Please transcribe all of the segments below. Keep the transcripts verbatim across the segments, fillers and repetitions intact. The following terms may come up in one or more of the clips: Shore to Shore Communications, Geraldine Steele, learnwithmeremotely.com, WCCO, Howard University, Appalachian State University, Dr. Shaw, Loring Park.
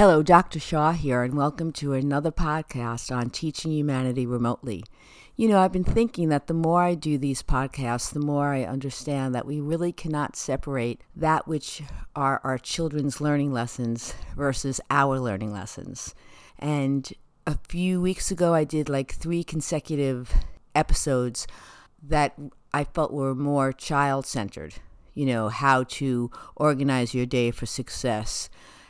Hello, Doctor Shaw here, and welcome to another podcast on Teaching Humanity Remotely. You know, I've been thinking that the more I do these podcasts, the more I understand that we really cannot separate that which are our children's learning lessons versus our learning lessons. And a few weeks ago, I did like three consecutive episodes that I felt were more child-centered. You know, how to organize your day for success,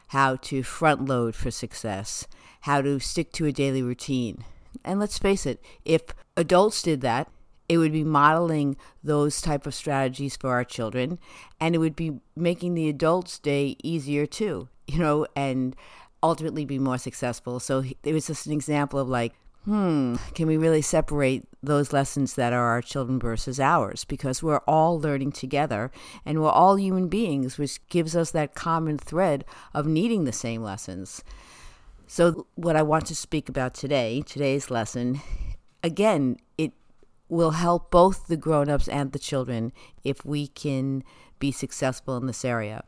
how to front load for success, how to stick to a daily routine. And let's face it, if adults did that, it would be modeling those type of strategies for our children, and it would be making the adults' day easier too, you know, and ultimately be more successful. So it was just an example of like, hmm, can we really separate those lessons that are our children versus ours? Because we're all learning together and we're all human beings, which gives us that common thread of needing the same lessons. So what I want to speak about today, today's lesson, again, it will help both the grown-ups and the children if we can be successful in this area.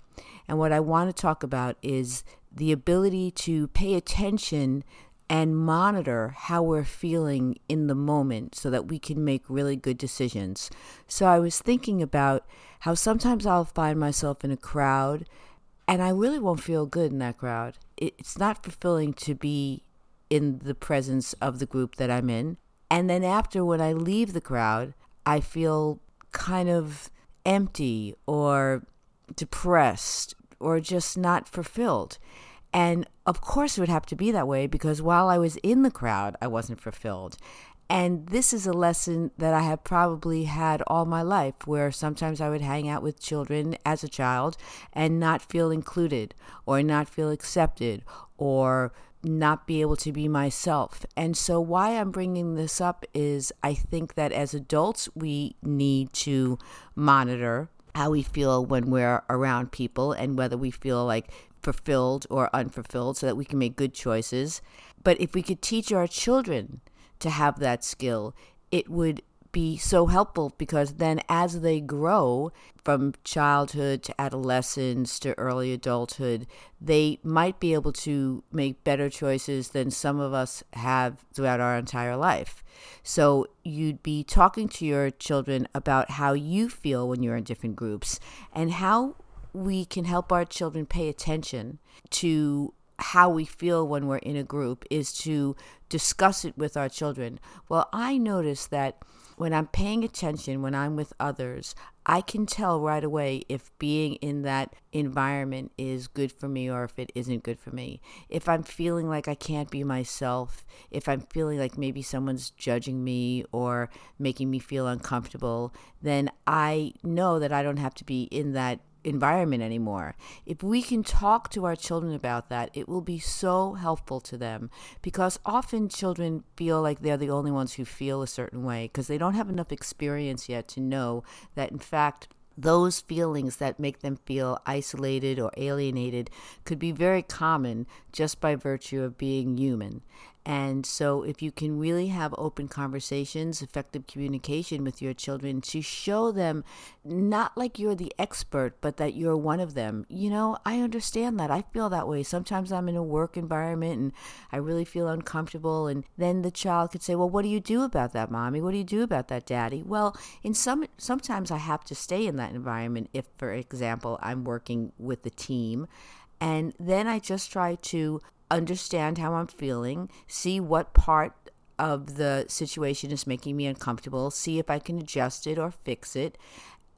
And what I want to talk about is the ability to pay attention and monitor how we're feeling in the moment so that we can make really good decisions. So I was thinking about how sometimes I'll find myself in a crowd and I really won't feel good in that crowd. It's not fulfilling to be in the presence of the group that I'm in. And then after, when I leave the crowd, I feel kind of empty or depressed or just not fulfilled. And of course it would have to be that way because while I was in the crowd, I wasn't fulfilled. And this is a lesson that I have probably had all my life, where sometimes I would hang out with children as a child and not feel included or not feel accepted or not be able to be myself. And so why I'm bringing this up is I think that as adults, we need to monitor how we feel when we're around people and whether we feel like fulfilled or unfulfilled so that we can make good choices. But if we could teach our children to have that skill, it would be so helpful, because then as they grow from childhood to adolescence to early adulthood, they might be able to make better choices than some of us have throughout our entire life. So you'd be talking to your children about how you feel when you're in different groups and how we can help our children pay attention to how we feel when we're in a group is to discuss it with our children. Well, I notice that when I'm paying attention, when I'm with others, I can tell right away if being in that environment is good for me or if it isn't good for me. If I'm feeling like I can't be myself, if I'm feeling like maybe someone's judging me or making me feel uncomfortable, then I know that I don't have to be in that environment anymore. If we can talk to our children about that, it will be so helpful to them, because often children feel like they're the only ones who feel a certain way because they don't have enough experience yet to know that in fact those feelings that make them feel isolated or alienated could be very common just by virtue of being human. And so if you can really have open conversations, effective communication with your children to show them not like you're the expert, but that you're one of them. You know, I understand that. I feel that way. Sometimes I'm in a work environment and I really feel uncomfortable. And then the child could say, well, what do you do about that, Mommy? What do you do about that, Daddy? Well, in some sometimes I have to stay in that environment if, for example, I'm working with the team. And then I just try to understand how I'm feeling, see what part of the situation is making me uncomfortable, see if I can adjust it or fix it.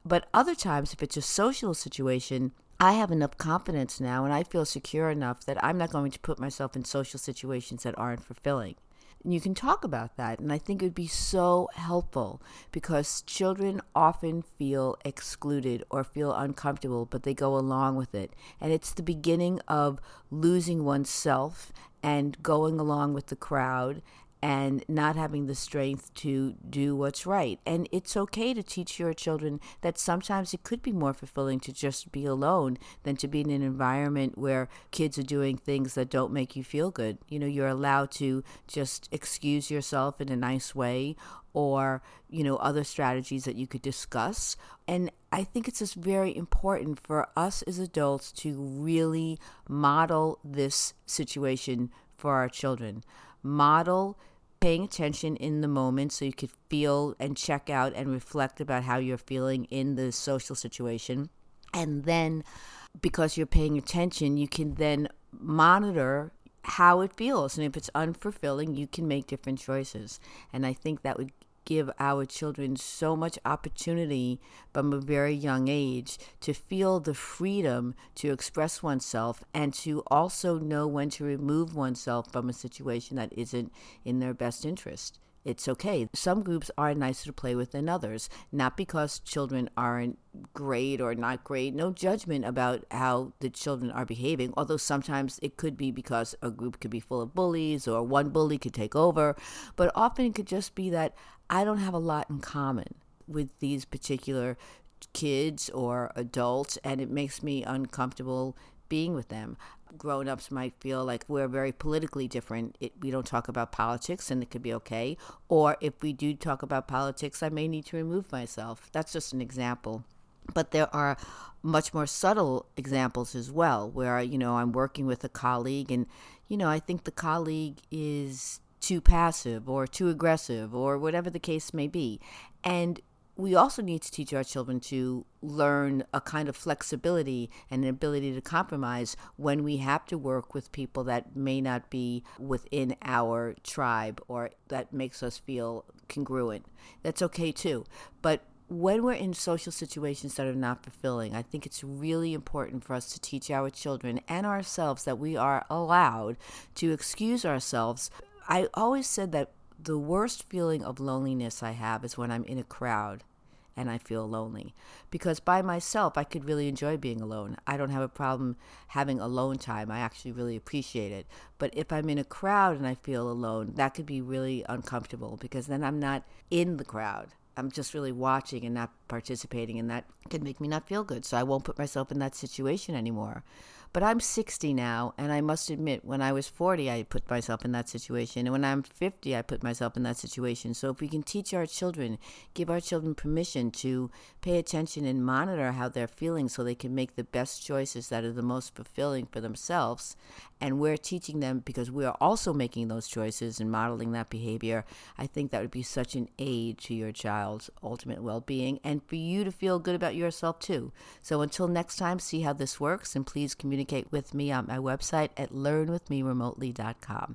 But other times, if it's a social situation, I have enough confidence now and I feel secure enough that I'm not going to put myself in social situations that aren't fulfilling. And you can talk about that, and I think it would be so helpful, because children often feel excluded or feel uncomfortable, but they go along with it. And it's the beginning of losing oneself and going along with the crowd and not having the strength to do what's right. And it's okay to teach your children that sometimes it could be more fulfilling to just be alone than to be in an environment where kids are doing things that don't make you feel good. You know, you're allowed to just excuse yourself in a nice way, or, you know, other strategies that you could discuss. And I think it's just very important for us as adults to really model this situation for our children. Model paying attention in the moment so you could feel and check out and reflect about how you're feeling in the social situation. And then because you're paying attention, you can then monitor how it feels. And if it's unfulfilling, you can make different choices. And I think that would give our children so much opportunity from a very young age to feel the freedom to express oneself and to also know when to remove oneself from a situation that isn't in their best interest. It's okay. Some groups are nicer to play with than others, not because children aren't great or not great. No judgment about how the children are behaving, although sometimes it could be because a group could be full of bullies or one bully could take over. But often it could just be that I don't have a lot in common with these particular kids or adults, and it makes me uncomfortable being with them. Grown-ups might feel like we're very politically different. It, we don't talk about politics, and it could be okay. Or if we do talk about politics, I may need to remove myself. That's just an example. But there are much more subtle examples as well, where, you know, I'm working with a colleague, and, you know, I think the colleague is too passive or too aggressive or whatever the case may be. And we also need to teach our children to learn a kind of flexibility and an ability to compromise when we have to work with people that may not be within our tribe or that makes us feel congruent. That's okay too. But when we're in social situations that are not fulfilling, I think it's really important for us to teach our children and ourselves that we are allowed to excuse ourselves. I always said that the worst feeling of loneliness I have is when I'm in a crowd and I feel lonely. Because by myself, I could really enjoy being alone. I don't have a problem having alone time. I actually really appreciate it. But if I'm in a crowd and I feel alone, that could be really uncomfortable because then I'm not in the crowd. I'm just really watching and not participating, and that can make me not feel good. So I won't put myself in that situation anymore. But I'm sixty now, and I must admit, when I was forty, I put myself in that situation. And when I'm fifty, I put myself in that situation. So if we can teach our children, give our children permission to pay attention and monitor how they're feeling so they can make the best choices that are the most fulfilling for themselves, and we're teaching them because we are also making those choices and modeling that behavior, I think that would be such an aid to your child's ultimate well-being and for you to feel good about yourself too. So until next time, see how this works, and please communicate with me on my website at learn with me remotely dot com.